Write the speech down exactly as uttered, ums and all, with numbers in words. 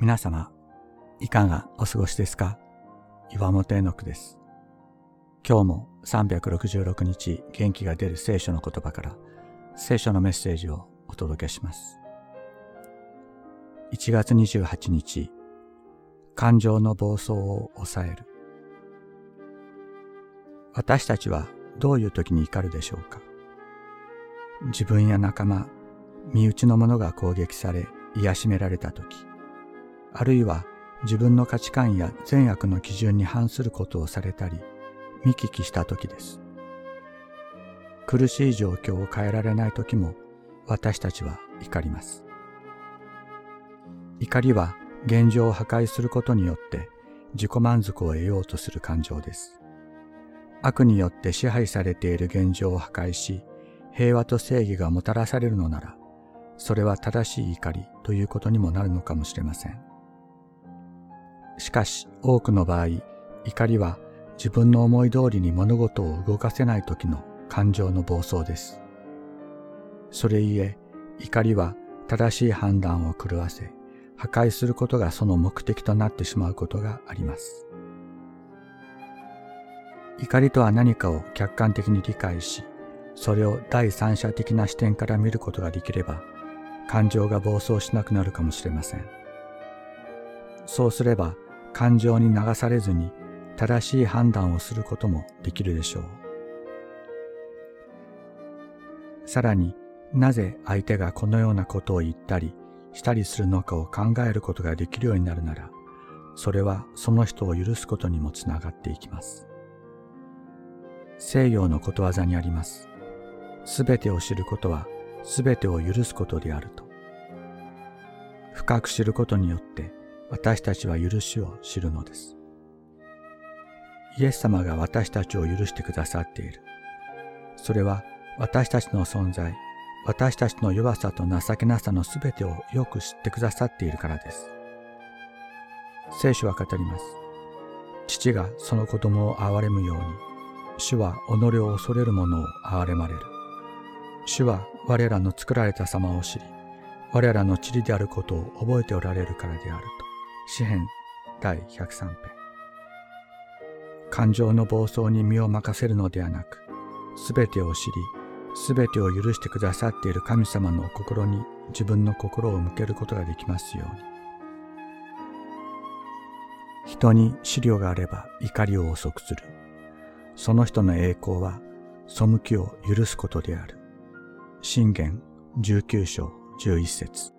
皆様、いかがお過ごしですか。岩本絵の句です。今日もさんびゃくろくじゅうろくにち元気が出る聖書の言葉から聖書のメッセージをお届けします。いちがつにじゅうはちにち、感情の暴走を抑える。私たちはどういう時に怒るでしょうか。自分や仲間、身内の者が攻撃され、戒められた時、あるいは自分の価値観や善悪の基準に反することをされたり、見聞きした時です。苦しい状況を変えられない時も、私たちは怒ります。怒りは現状を破壊することによって自己満足を得ようとする感情です。悪によって支配されている現状を破壊し、平和と正義がもたらされるのなら、それは正しい怒りということにもなるのかもしれません。しかし多くの場合、怒りは自分の思い通りに物事を動かせない時の感情の暴走です。それゆえ、怒りは正しい判断を狂わせ、破壊することがその目的となってしまうことがあります。怒りとは何かを客観的に理解し、それを第三者的な視点から見ることができれば、感情が暴走しなくなるかもしれません。そうすれば、感情に流されずに正しい判断をすることもできるでしょう。さらに、なぜ相手がこのようなことを言ったりしたりするのかを考えることができるようになるなら、それはその人を許すことにもつながっていきます。西洋のことわざにあります。すべてを知ることはすべてを許すことであると。深く知ることによって私たちは許しを知るのです。イエス様が私たちを許してくださっている。それは私たちの存在、私たちの弱さと情けなさのすべてをよく知ってくださっているからです。聖書は語ります。父がその子供を憐れむように、主は己を恐れる者を憐れまれる。主は我らの作られた様を知り、我らの塵であることを覚えておられるからであると。詩編だいひゃくさんぺん。感情の暴走に身を任せるのではなく、すべてを知り、すべてを許してくださっている神様のお心に自分の心を向けることができますように。人に思慮があれば怒りを遅くする。その人の栄光は背きを許すことである。箴言じゅうきゅうしょうじゅういっせつ。